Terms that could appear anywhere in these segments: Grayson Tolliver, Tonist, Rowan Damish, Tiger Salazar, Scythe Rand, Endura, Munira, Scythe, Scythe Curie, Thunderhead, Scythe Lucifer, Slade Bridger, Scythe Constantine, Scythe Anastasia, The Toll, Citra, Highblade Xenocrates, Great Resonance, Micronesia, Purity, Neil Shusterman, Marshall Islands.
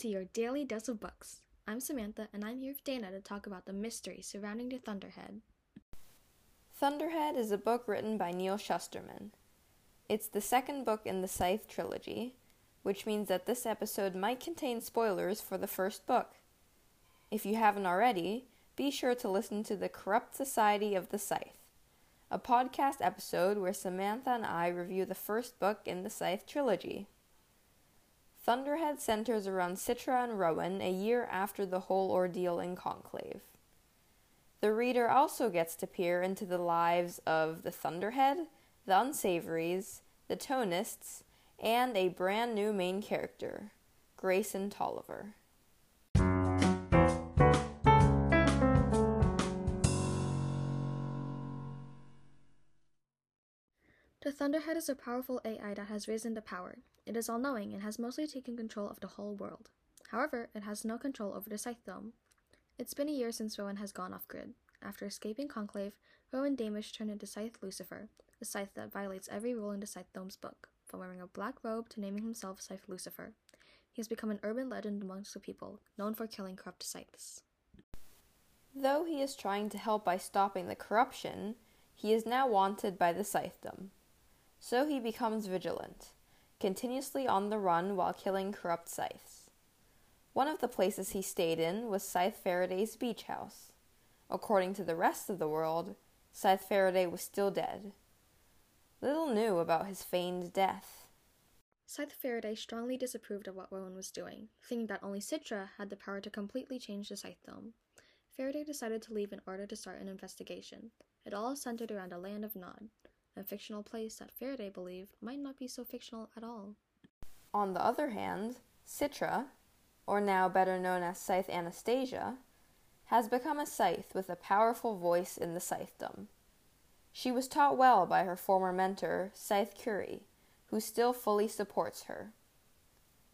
to your daily dose of books. I'm Samantha, and I'm here with Dana to talk about the mystery surrounding the Thunderhead. Thunderhead is a book written by Neil Shusterman. It's the second book in the Scythe trilogy, which means that this episode might contain spoilers for the first book. If you haven't already, be sure to listen to The Corrupt Society of the Scythe, a podcast episode where Samantha and I review the first book in the Scythe trilogy. Thunderhead centers around Citra and Rowan a year after the whole ordeal in Conclave. The reader also gets to peer into the lives of the Thunderhead, the Unsavories, the Tonists, and a brand new main character, Grayson Tolliver. The Thunderhead is a powerful AI that has risen to power. It is all-knowing and has mostly taken control of the whole world. However, it has no control over the Scythe Dome. It's been a year since Rowan has gone off-grid. After escaping Conclave, Rowan Damish turned into Scythe Lucifer, a Scythe that violates every rule in the Scythe Dome's book, from wearing a black robe to naming himself Scythe Lucifer. He has become an urban legend amongst the people, known for killing corrupt Scythes. Though he is trying to help by stopping the corruption, he is now wanted by the Scythe Dome. So he becomes vigilant, continuously on the run while killing corrupt scythes. One of the places he stayed in was Scythe Faraday's beach house. According to the rest of the world, Scythe Faraday was still dead. Little knew about his feigned death. Scythe Faraday strongly disapproved of what Rowan was doing, thinking that only Citra had the power to completely change the Scythe Dome. Faraday decided to leave in order to start an investigation. It all centered around a land of Nod, a fictional place that Faraday believed might not be so fictional at all. On the other hand, Citra, or now better known as Scythe Anastasia, has become a Scythe with a powerful voice in the Scythedom. She was taught well by her former mentor, Scythe Curie, who still fully supports her.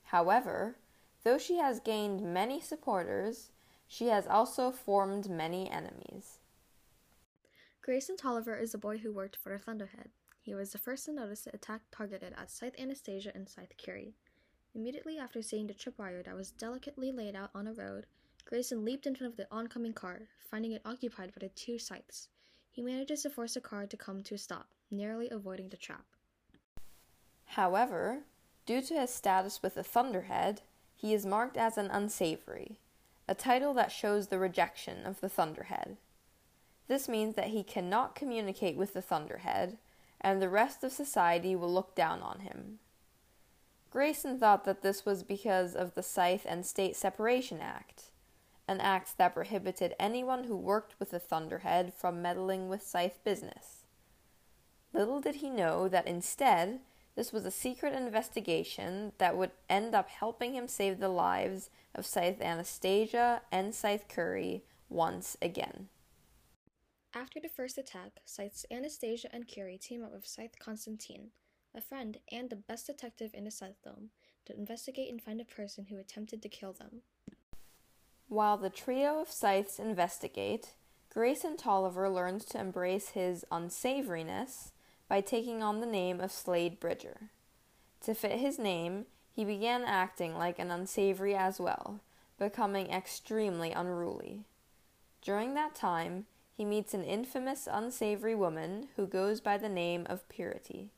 However, though she has gained many supporters, she has also formed many enemies. Grayson Tolliver is a boy who worked for the Thunderhead. He was the first to notice the attack targeted at Scythe Anastasia and Scythe Curie. Immediately after seeing the tripwire that was delicately laid out on a road, Grayson leaped in front of the oncoming car, finding it occupied by the two Scythes. He manages to force the car to come to a stop, narrowly avoiding the trap. However, due to his status with the Thunderhead, he is marked as an Unsavory, a title that shows the rejection of the Thunderhead. This means that he cannot communicate with the Thunderhead, and the rest of society will look down on him. Grayson thought that this was because of the Scythe and State Separation Act, an act that prohibited anyone who worked with the Thunderhead from meddling with Scythe business. Little did he know that instead, this was a secret investigation that would end up helping him save the lives of Scythe Anastasia and Scythe Curie once again. After the first attack, Scythes Anastasia and Curie team up with Scythe Constantine, a friend and the best detective in the Scythe Dome, to investigate and find a person who attempted to kill them. While the trio of Scythes investigate, Grayson Tolliver learns to embrace his unsavoriness by taking on the name of Slade Bridger. To fit his name, he began acting like an unsavory as well, becoming extremely unruly. During that time, he meets an infamous, unsavory woman who goes by the name of Purity.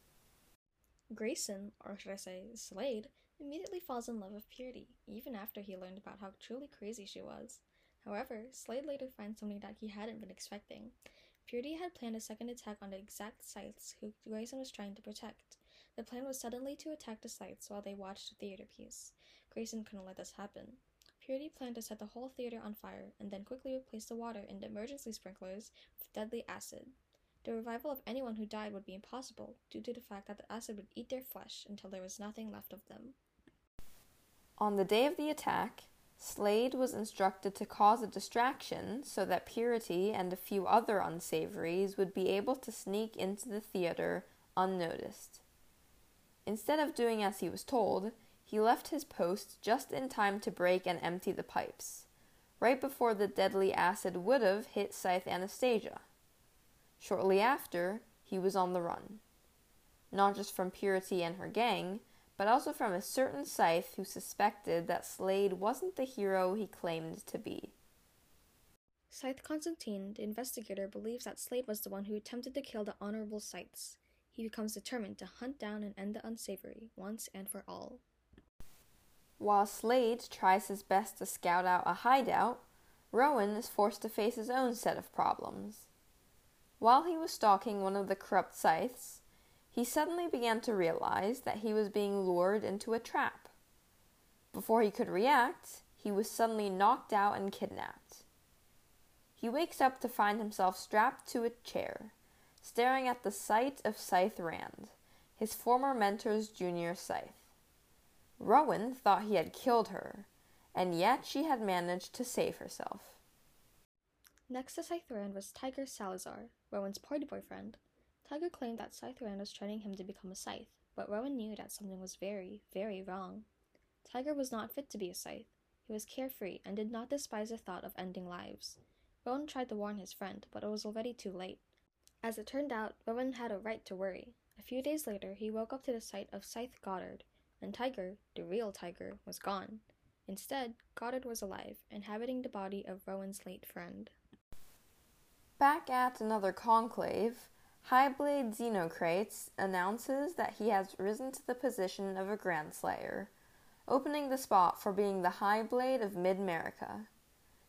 Grayson, or should I say Slade, immediately falls in love with Purity, even after he learned about how truly crazy she was. However, Slade later finds something that he hadn't been expecting. Purity had planned a second attack on the exact Scythes who Grayson was trying to protect. The plan was suddenly to attack the Scythes while they watched a theater piece. Grayson couldn't let this happen. Purity planned to set the whole theater on fire and then quickly replace the water in the emergency sprinklers with deadly acid. The revival of anyone who died would be impossible due to the fact that the acid would eat their flesh until there was nothing left of them. On the day of the attack, Slade was instructed to cause a distraction so that Purity and a few other unsavories would be able to sneak into the theater unnoticed. Instead of doing as he was told, he left his post just in time to break and empty the pipes, right before the deadly acid would have hit Scythe Anastasia. Shortly after, he was on the run, not just from Purity and her gang, but also from a certain Scythe who suspected that Slade wasn't the hero he claimed to be. Scythe Constantine, the investigator, believes that Slade was the one who attempted to kill the honorable Scythes. He becomes determined to hunt down and end the unsavory, once and for all. While Slade tries his best to scout out a hideout, Rowan is forced to face his own set of problems. While he was stalking one of the corrupt Scythes, he suddenly began to realize that he was being lured into a trap. Before he could react, he was suddenly knocked out and kidnapped. He wakes up to find himself strapped to a chair, staring at the sight of Scythe Rand, his former mentor's junior Scythe. Rowan thought he had killed her, and yet she had managed to save herself. Next to Scythe Rand was Tiger Salazar, Rowan's party boyfriend. Tiger claimed that Scythe Rand was training him to become a Scythe, but Rowan knew that something was very, very wrong. Tiger was not fit to be a Scythe. He was carefree and did not despise the thought of ending lives. Rowan tried to warn his friend, but it was already too late. As it turned out, Rowan had a right to worry. A few days later, he woke up to the sight of Scythe Goddard, and Tiger, the real Tiger, was gone. Instead, Goddard was alive, inhabiting the body of Rowan's late friend. Back at another conclave, Highblade Xenocrates announces that he has risen to the position of a Grand Slayer, opening the spot for being the Highblade of Mid-America.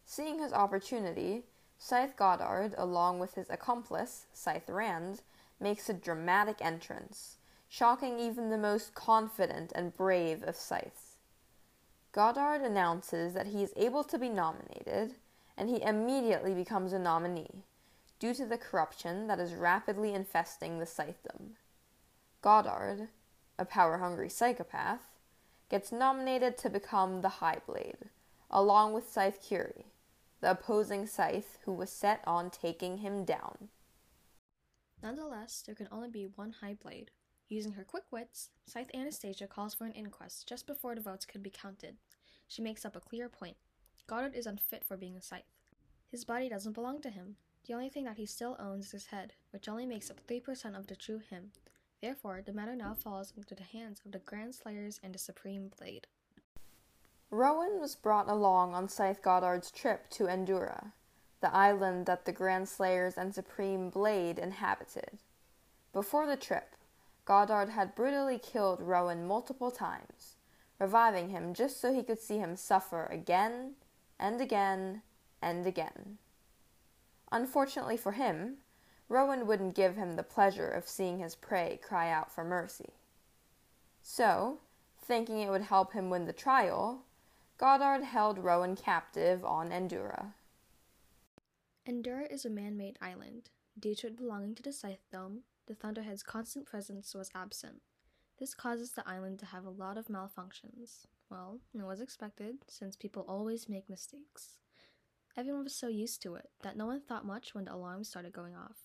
Seeing his opportunity, Scythe Goddard, along with his accomplice, Scythe Rand, makes a dramatic entrance, shocking even the most confident and brave of Scythes. Goddard announces that he is able to be nominated, and he immediately becomes a nominee, due to the corruption that is rapidly infesting the Scythedom. Goddard, a power-hungry psychopath, gets nominated to become the Highblade, along with Scythe Curie, the opposing Scythe who was set on taking him down. Nonetheless, there can only be one Highblade. Using her quick wits, Scythe Anastasia calls for an inquest just before the votes could be counted. She makes up a clear point. Goddard is unfit for being a Scythe. His body doesn't belong to him. The only thing that he still owns is his head, which only makes up 3% of the true him. Therefore, the matter now falls into the hands of the Grand Slayers and the Supreme Blade. Rowan was brought along on Scythe Goddard's trip to Endura, the island that the Grand Slayers and Supreme Blade inhabited. Before the trip, Goddard had brutally killed Rowan multiple times, reviving him just so he could see him suffer again and again and again. Unfortunately for him, Rowan wouldn't give him the pleasure of seeing his prey cry out for mercy. So, thinking it would help him win the trial, Goddard held Rowan captive on Endura. Endura is a man-made island. Due to it belonging to the Scythedom, the Thunderhead's constant presence was absent. This causes the island to have a lot of malfunctions. Well, it was expected, since people always make mistakes. Everyone was so used to it that no one thought much when the alarms started going off.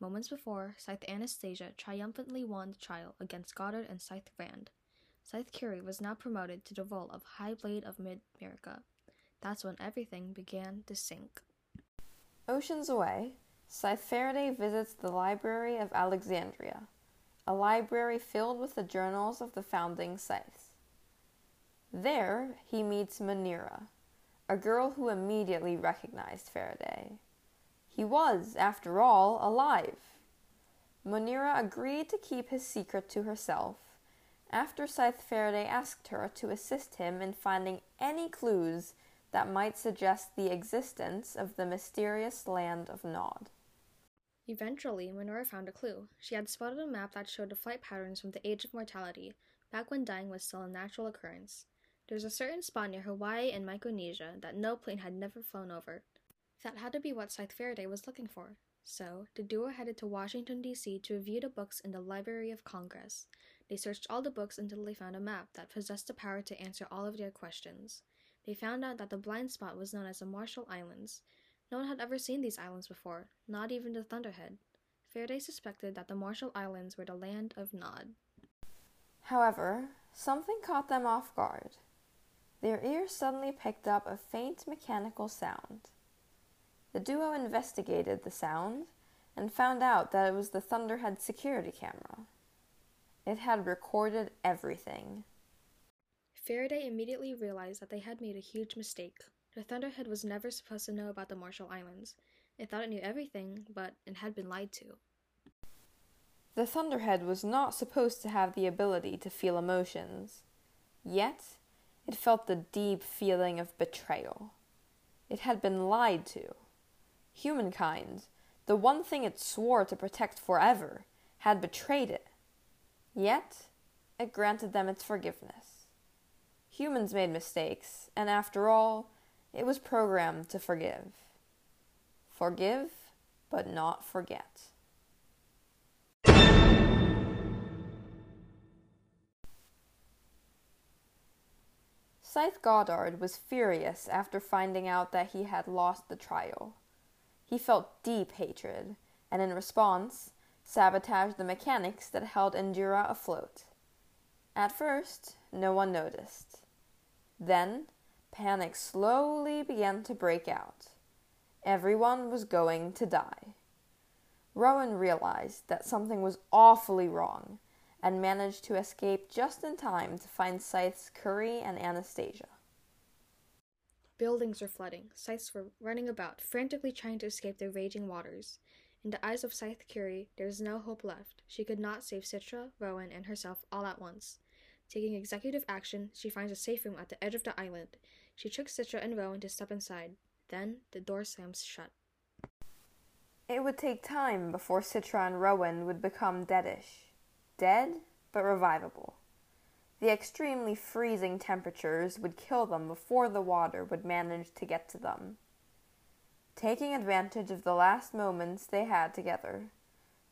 Moments before, Scythe Anastasia triumphantly won the trial against Goddard and Scythe Rand. Scythe Curie was now promoted to the role of Highblade of Mid-America. That's when everything began to sink. Oceans away, Scythe Faraday visits the Library of Alexandria, a library filled with the journals of the founding Scythes. There, he meets Munira, a girl who immediately recognized Faraday. He was, after all, alive. Munira agreed to keep his secret to herself, after Scythe Faraday asked her to assist him in finding any clues that might suggest the existence of the mysterious land of Nod. Eventually, Munira found a clue. She had spotted a map that showed the flight patterns from the Age of Mortality, back when dying was still a natural occurrence. There's a certain spot near Hawaii and Micronesia that no plane had never flown over. That had to be what Scythe Faraday was looking for. So, the duo headed to Washington, D.C. to review the books in the Library of Congress. They searched all the books until they found a map that possessed the power to answer all of their questions. They found out that the blind spot was known as the Marshall Islands. No one had ever seen these islands before, not even the Thunderhead. Faraday suspected that the Marshall Islands were the land of Nod. However, something caught them off guard. Their ears suddenly picked up a faint mechanical sound. The duo investigated the sound and found out that it was the Thunderhead security camera. It had recorded everything. Faraday immediately realized that they had made a huge mistake. The Thunderhead was never supposed to know about the Marshall Islands. It thought it knew everything, but it had been lied to. The Thunderhead was not supposed to have the ability to feel emotions. Yet, it felt the deep feeling of betrayal. It had been lied to. Humankind, the one thing it swore to protect forever, had betrayed it. Yet, it granted them its forgiveness. Humans made mistakes, and after all, it was programmed to forgive. Forgive, but not forget. Scythe Goddard was furious after finding out that he had lost the trial. He felt deep hatred, and in response, sabotaged the mechanics that held Endura afloat. At first, no one noticed. Then, panic slowly began to break out. Everyone was going to die. Rowan realized that something was awfully wrong, and managed to escape just in time to find Scythe Curie and Anastasia. Buildings were flooding. Scythes were running about, frantically trying to escape the raging waters. In the eyes of Scythe Curie, there was no hope left. She could not save Citra, Rowan, and herself all at once. Taking executive action, she finds a safe room at the edge of the island. She tricks Citra and Rowan to step inside. Then, the door slams shut. It would take time before Citra and Rowan would become deadish. Dead, but revivable. The extremely freezing temperatures would kill them before the water would manage to get to them. Taking advantage of the last moments they had together,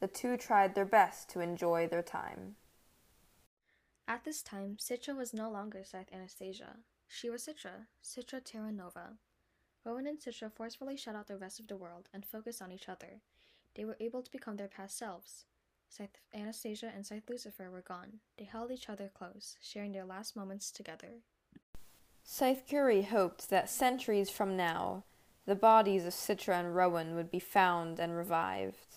the two tried their best to enjoy their time. At this time, Citra was no longer Scythe Anastasia. She was Citra Terra Nova. Rowan and Citra forcefully shut out the rest of the world and focused on each other. They were able to become their past selves. Scythe Anastasia and Scythe Lucifer were gone. They held each other close, sharing their last moments together. Scythe Curie hoped that centuries from now, the bodies of Citra and Rowan would be found and revived.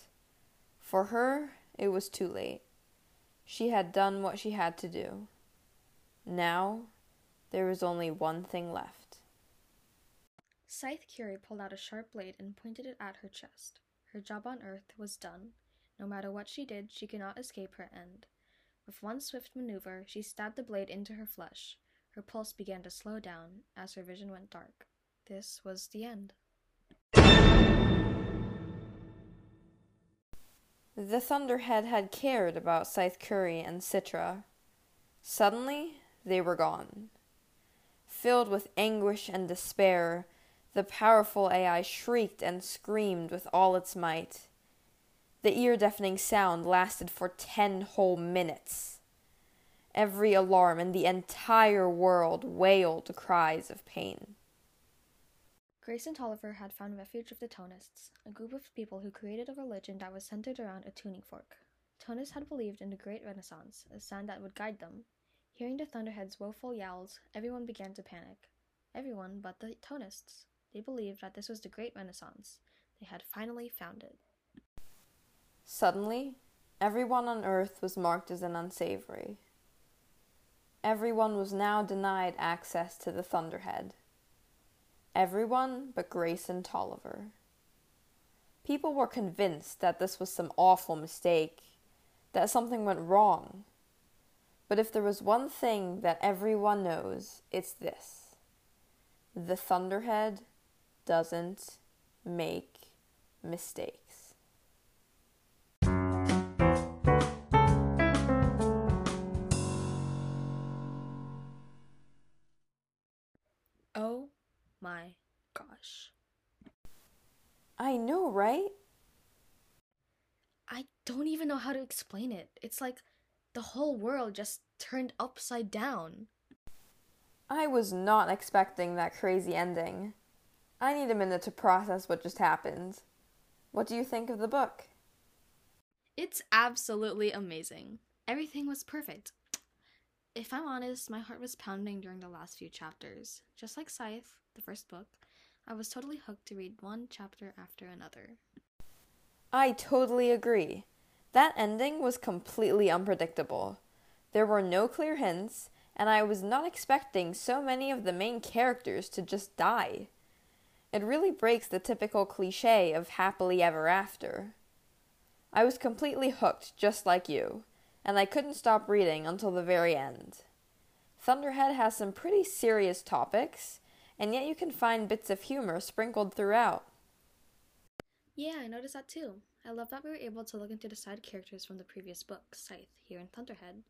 For her, it was too late. She had done what she had to do. Now, there was only one thing left. Scythe Curie pulled out a sharp blade and pointed it at her chest. Her job on Earth was done. No matter what she did, she could not escape her end. With one swift maneuver, she stabbed the blade into her flesh. Her pulse began to slow down as her vision went dark. This was the end. The Thunderhead had cared about Scythe Curie and Citra. Suddenly, they were gone. Filled with anguish and despair, the powerful AI shrieked and screamed with all its might. The ear-deafening sound lasted for 10 whole minutes. Every alarm in the entire world wailed cries of pain. Grayson Tolliver had found refuge with the Tonists, a group of people who created a religion that was centered around a tuning fork. Tonists had believed in the Great Resonance, a sound that would guide them. Hearing the Thunderhead's woeful yowls, everyone began to panic. Everyone but the Tonists. They believed that this was the Great Resonance. They had finally found it. Suddenly, everyone on Earth was marked as an unsavory. Everyone was now denied access to the Thunderhead. Everyone but Grayson Tolliver. People were convinced that this was some awful mistake, that something went wrong. But if there was one thing that everyone knows, it's this. The Thunderhead doesn't make mistakes. Oh my gosh. I know, right? I don't even know how to explain it. It's like the whole world just turned upside down. I was not expecting that crazy ending. I need a minute to process what just happened. What do you think of the book? It's absolutely amazing. Everything was perfect. If I'm honest, my heart was pounding during the last few chapters. Just like Scythe, the first book, I was totally hooked to read one chapter after another. I totally agree. That ending was completely unpredictable. There were no clear hints, and I was not expecting so many of the main characters to just die. It really breaks the typical cliché of happily ever after. I was completely hooked, just like you, and I couldn't stop reading until the very end. Thunderhead has some pretty serious topics, and yet you can find bits of humor sprinkled throughout. Yeah, I noticed that too. I love that we were able to look into the side characters from the previous book, Scythe, here in Thunderhead.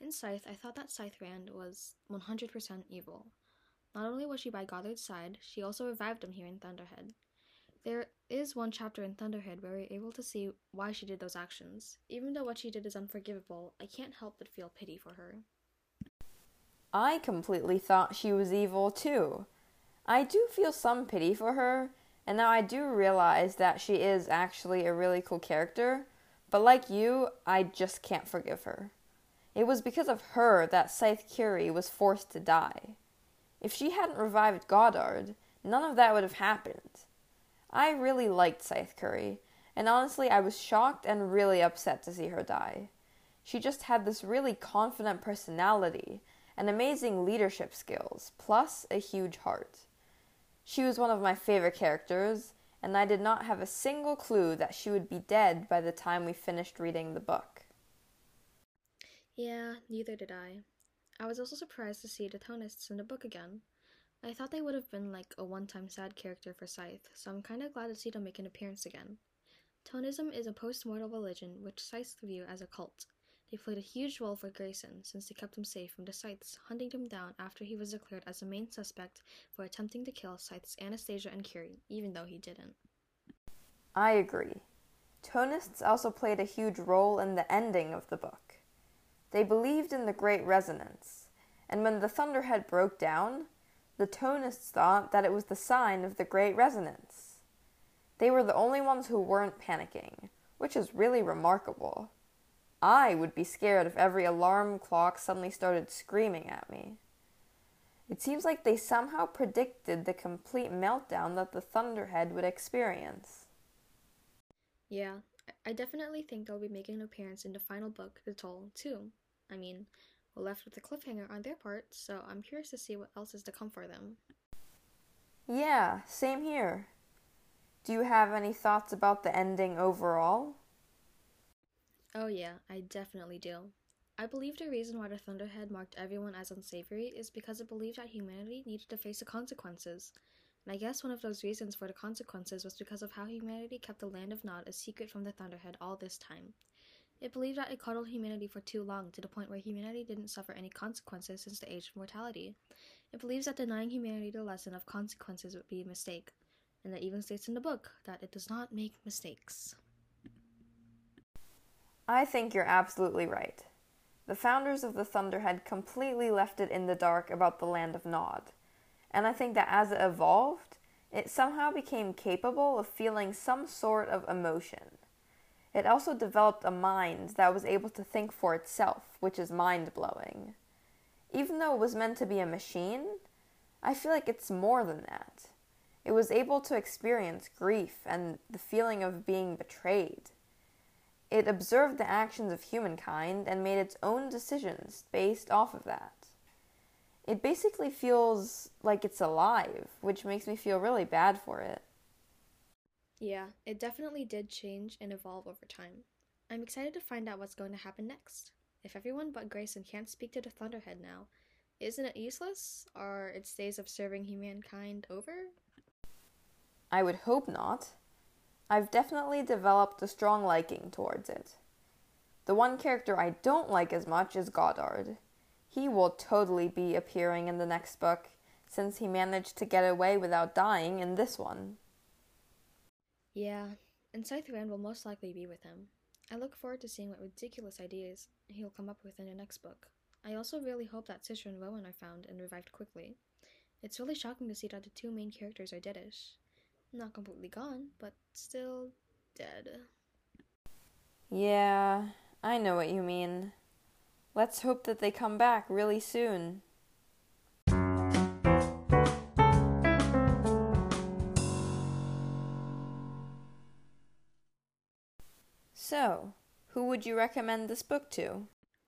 In Scythe, I thought that Scythe Rand was 100% evil. Not only was she by Goddard's side, she also revived him here in Thunderhead. There is one chapter in Thunderhead where we're able to see why she did those actions. Even though what she did is unforgivable, I can't help but feel pity for her. I completely thought she was evil too. I do feel some pity for her, and now I do realize that she is actually a really cool character, but like you, I just can't forgive her. It was because of her that Scythe Curie was forced to die. If she hadn't revived Goddard, none of that would have happened. I really liked Scythe Curie, and honestly I was shocked and really upset to see her die. She just had this really confident personality and amazing leadership skills, plus a huge heart. She was one of my favorite characters, and I did not have a single clue that she would be dead by the time we finished reading the book. Yeah, neither did I. I was also surprised to see the Tonists in the book again. I thought they would have been like a one-time sad character for Scythe, so I'm kind of glad to see them make an appearance again. Tonism is a post-mortal religion which Scythe view as a cult. They played a huge role for Grayson since they kept him safe from the Scythes, hunting him down after he was declared as the main suspect for attempting to kill Scythes Anastasia and Curie, even though he didn't. I agree. Tonists also played a huge role in the ending of the book. They believed in the Great Resonance, and when the Thunderhead broke down, the Tonists thought that it was the sign of the Great Resonance. They were the only ones who weren't panicking, which is really remarkable. I would be scared if every alarm clock suddenly started screaming at me. It seems like they somehow predicted the complete meltdown that the Thunderhead would experience. Yeah, I definitely think they'll be making an appearance in the final book, The Toll, too. I mean, we're left with a cliffhanger on their part, so I'm curious to see what else is to come for them. Yeah, same here. Do you have any thoughts about the ending overall? Oh yeah, I definitely do. I believe the reason why the Thunderhead marked everyone as unsavory is because it believed that humanity needed to face the consequences. And I guess one of those reasons for the consequences was because of how humanity kept the Land of Nod a secret from the Thunderhead all this time. It believed that it coddled humanity for too long, to the point where humanity didn't suffer any consequences since the Age of Mortality. It believes that denying humanity the lesson of consequences would be a mistake, and it even states in the book that it does not make mistakes. I think you're absolutely right. The founders of the Thunderhead completely left it in the dark about the Land of Nod, and I think that as it evolved, it somehow became capable of feeling some sort of emotion. It also developed a mind that was able to think for itself, which is mind-blowing. Even though it was meant to be a machine, I feel like it's more than that. It was able to experience grief and the feeling of being betrayed. It observed the actions of humankind and made its own decisions based off of that. It basically feels like it's alive, which makes me feel really bad for it. Yeah, it definitely did change and evolve over time. I'm excited to find out what's going to happen next. If everyone but Grayson can't speak to the Thunderhead now, isn't it useless? Are its days of serving humankind over? I would hope not. I've definitely developed a strong liking towards it. The one character I don't like as much is Goddard. He will totally be appearing in the next book, since he managed to get away without dying in this one. Yeah, and Scythe Rand will most likely be with him. I look forward to seeing what ridiculous ideas he'll come up with in the next book. I also really hope that Citra and Rowan are found and revived quickly. It's really shocking to see that the two main characters are deadish. Not completely gone, but still dead. Yeah, I know what you mean. Let's hope that they come back really soon. So, who would you recommend this book to?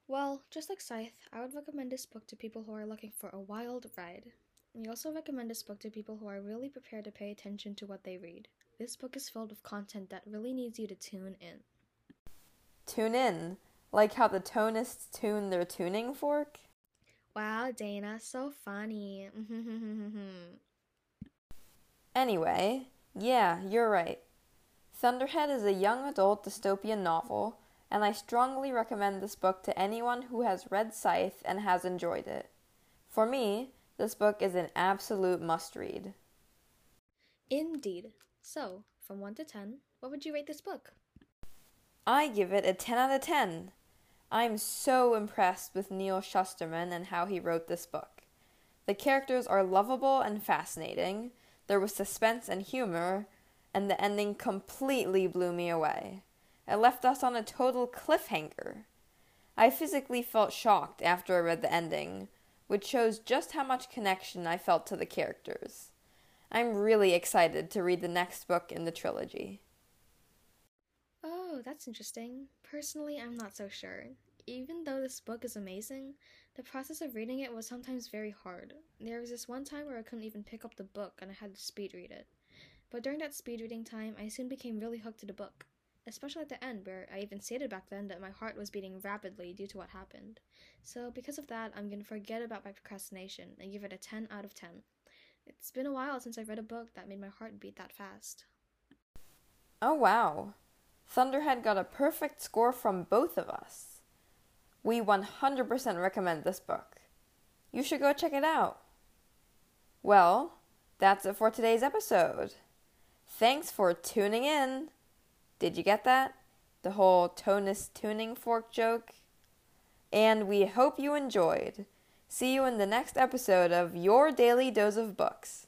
Well, just like Scythe, I would recommend this book to people who are looking for a wild ride. We also recommend this book to people who are really prepared to pay attention to what they read. This book is filled with content that really needs you to tune in. Tune in? Like how the Tonists tune their tuning fork? Wow, Dana, so funny. Anyway, yeah, you're right. Thunderhead is a young adult dystopian novel, and I strongly recommend this book to anyone who has read Scythe and has enjoyed it. For me, this book is an absolute must-read. Indeed. So, from 1 to 10, what would you rate this book? I give it a 10 out of 10. I'm so impressed with Neil Shusterman and how he wrote this book. The characters are lovable and fascinating, there was suspense and humor, and the ending completely blew me away. It left us on a total cliffhanger. I physically felt shocked after I read the ending, which shows just how much connection I felt to the characters. I'm really excited to read the next book in the trilogy. Oh, that's interesting. Personally, I'm not so sure. Even though this book is amazing, the process of reading it was sometimes very hard. There was this one time where I couldn't even pick up the book and I had to speed read it. But during that speed reading time, I soon became really hooked to the book. Especially at the end, where I even stated back then that my heart was beating rapidly due to what happened. So because of that, I'm going to forget about my procrastination and give it a 10 out of 10. It's been a while since I've read a book that made my heart beat that fast. Oh wow. Thunderhead got a perfect score from both of us. We 100% recommend this book. You should go check it out. Well, that's it for today's episode. Thanks for tuning in. Did you get that? The whole Tonist tuning fork joke? And we hope you enjoyed. See you in the next episode of Your Daily Dose of Books.